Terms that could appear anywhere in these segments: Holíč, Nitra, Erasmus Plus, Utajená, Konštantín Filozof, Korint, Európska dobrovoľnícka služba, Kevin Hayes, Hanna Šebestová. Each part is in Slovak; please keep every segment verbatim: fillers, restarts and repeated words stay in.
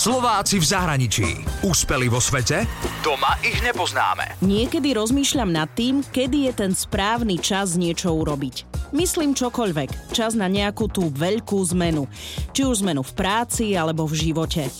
Slováci v zahraničí. Úspeli vo svete? Doma ich nepoznáme. Niekedy rozmýšľam nad tým, kedy je ten správny čas niečo urobiť. Myslím čokoľvek. Čas na nejakú tú veľkú zmenu. Či už zmenu v práci, alebo v živote.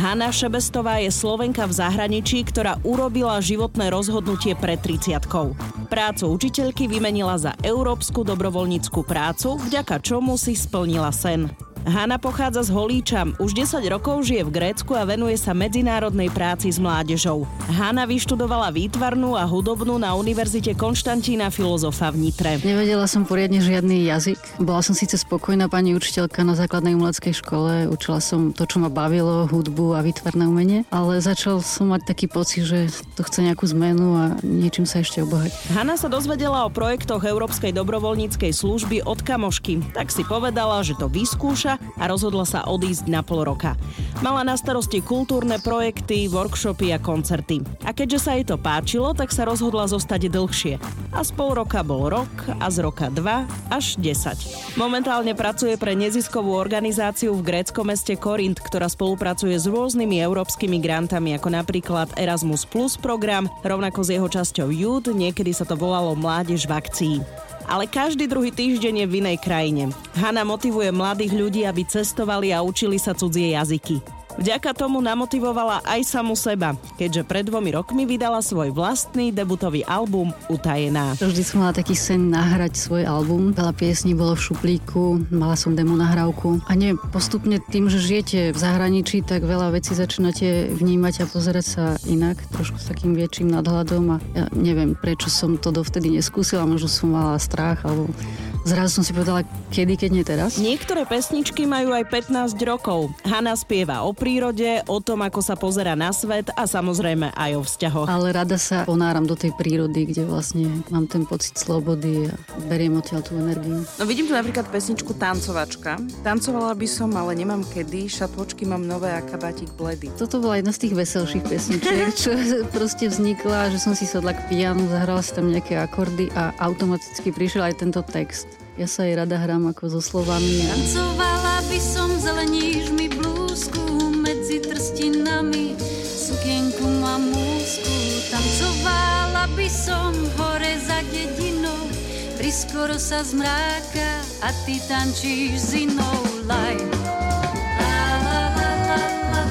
Hanna Šebestová je Slovenka v zahraničí, ktorá urobila životné rozhodnutie pred tridsiatkou. Prácu učiteľky vymenila za Európsku dobrovoľnícku prácu, vďaka čomu si splnila sen. Hanna pochádza z Holíča, už desať rokov žije v Grécku a venuje sa medzinárodnej práci s mládežou. Hanna vyštudovala výtvarnú a hudobnú na Univerzite Konštantína Filozofa v Nitre. Nevedela som poriadne žiadny jazyk. Bola som síce spokojná pani učiteľka na základnej umeleckej škole, učila som to, čo ma bavilo, hudbu a výtvarné umenie, ale začal som mať taký pocit, že to chce nejakú zmenu a niečím sa ešte obohatiť. Hanna sa dozvedela o projektoch Európskej dobrovoľníckej služby od kamošky, tak si povedala, že to vyskúša a rozhodla sa odísť na pol roka. Mala na starosti kultúrne projekty, workshopy a koncerty. A keďže sa jej to páčilo, tak sa rozhodla zostať dlhšie. A z pol roka bol rok a z roka dva až desať. Momentálne pracuje pre neziskovú organizáciu v gréckom meste Korint, ktorá spolupracuje s rôznymi európskymi grantami, ako napríklad Erasmus Plus program, rovnako s jeho časťou Youth, niekedy sa to volalo Mládež v akcii. Ale každý druhý týždeň je v inej krajine. Hanna motivuje mladých ľudí, aby cestovali a učili sa cudzie jazyky. Vďaka tomu namotivovala aj samu seba, keďže pred dvomi rokmi vydala svoj vlastný debutový album Utajená. Vždy som mala taký sen nahrať svoj album. Veľa piesní bolo v šuplíku, mala som demo nahrávku. A nie, postupne tým, že žijete v zahraničí, tak veľa vecí začínate vnímať a pozerať sa inak, trošku s takým väčším nadhľadom. A ja neviem, prečo som to dovtedy neskúsila, možno som mala strach, alebo zrazu som si povedala, kedy, keď nie teraz. Niektoré pesničky majú aj pätnásť rokov. Hanna spieva o prírode, o tom, ako sa pozerá na svet a samozrejme aj o vzťahoch. Ale rada sa ponáram do tej prírody, kde vlastne mám ten pocit slobody a beriem odtiaľ tú energiu. No vidím tu napríklad pesničku Tancovačka. Tancovala by som, ale nemám kedy, šatôčky mám nové a kabátik bledy. Toto bola jedna z tých veselších pesničiek, čo proste vznikla, že som si sadla k pianu, zahrala si tam nejaké akordy a automaticky prišiel aj tento text. Ja sa jej rada hrám ako so slovami. Tancovala by som, zeleníš mi blúzku medzi trstinami, sukienku mám úzku. Tancovala by som hore za dedinou, priskoro sa zmráka a ty tančíš s inou. Laj, la la la la la la.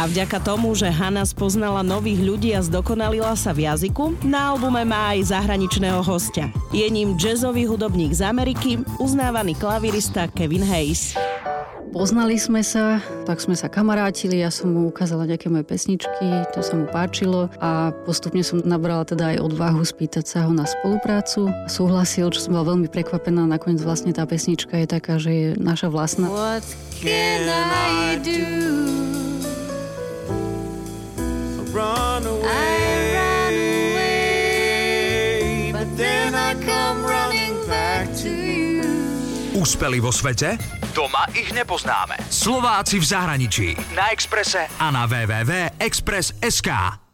A vďaka tomu, že Hanna spoznala nových ľudí a zdokonalila sa v jazyku, na albume má aj zahraničného hostia. Je ním jazzový hudobník z Ameriky, uznávaný klavirista Kevin Hayes. Poznali sme sa, tak sme sa kamarátili, ja som mu ukázala nejaké moje pesničky, to sa mu páčilo a postupne som nabrala teda aj odvahu spýtať sa ho na spoluprácu. Súhlasil, čo som bola veľmi prekvapená, nakoniec vlastne tá pesnička je taká, že je naša vlastná. What can I do? Run away, I run away, but then I come running back to you. Úspeli vo svete? Doma ich nepoznáme. Slováci v zahraničí. Na Exprese a na w w w bodka express bodka es ka.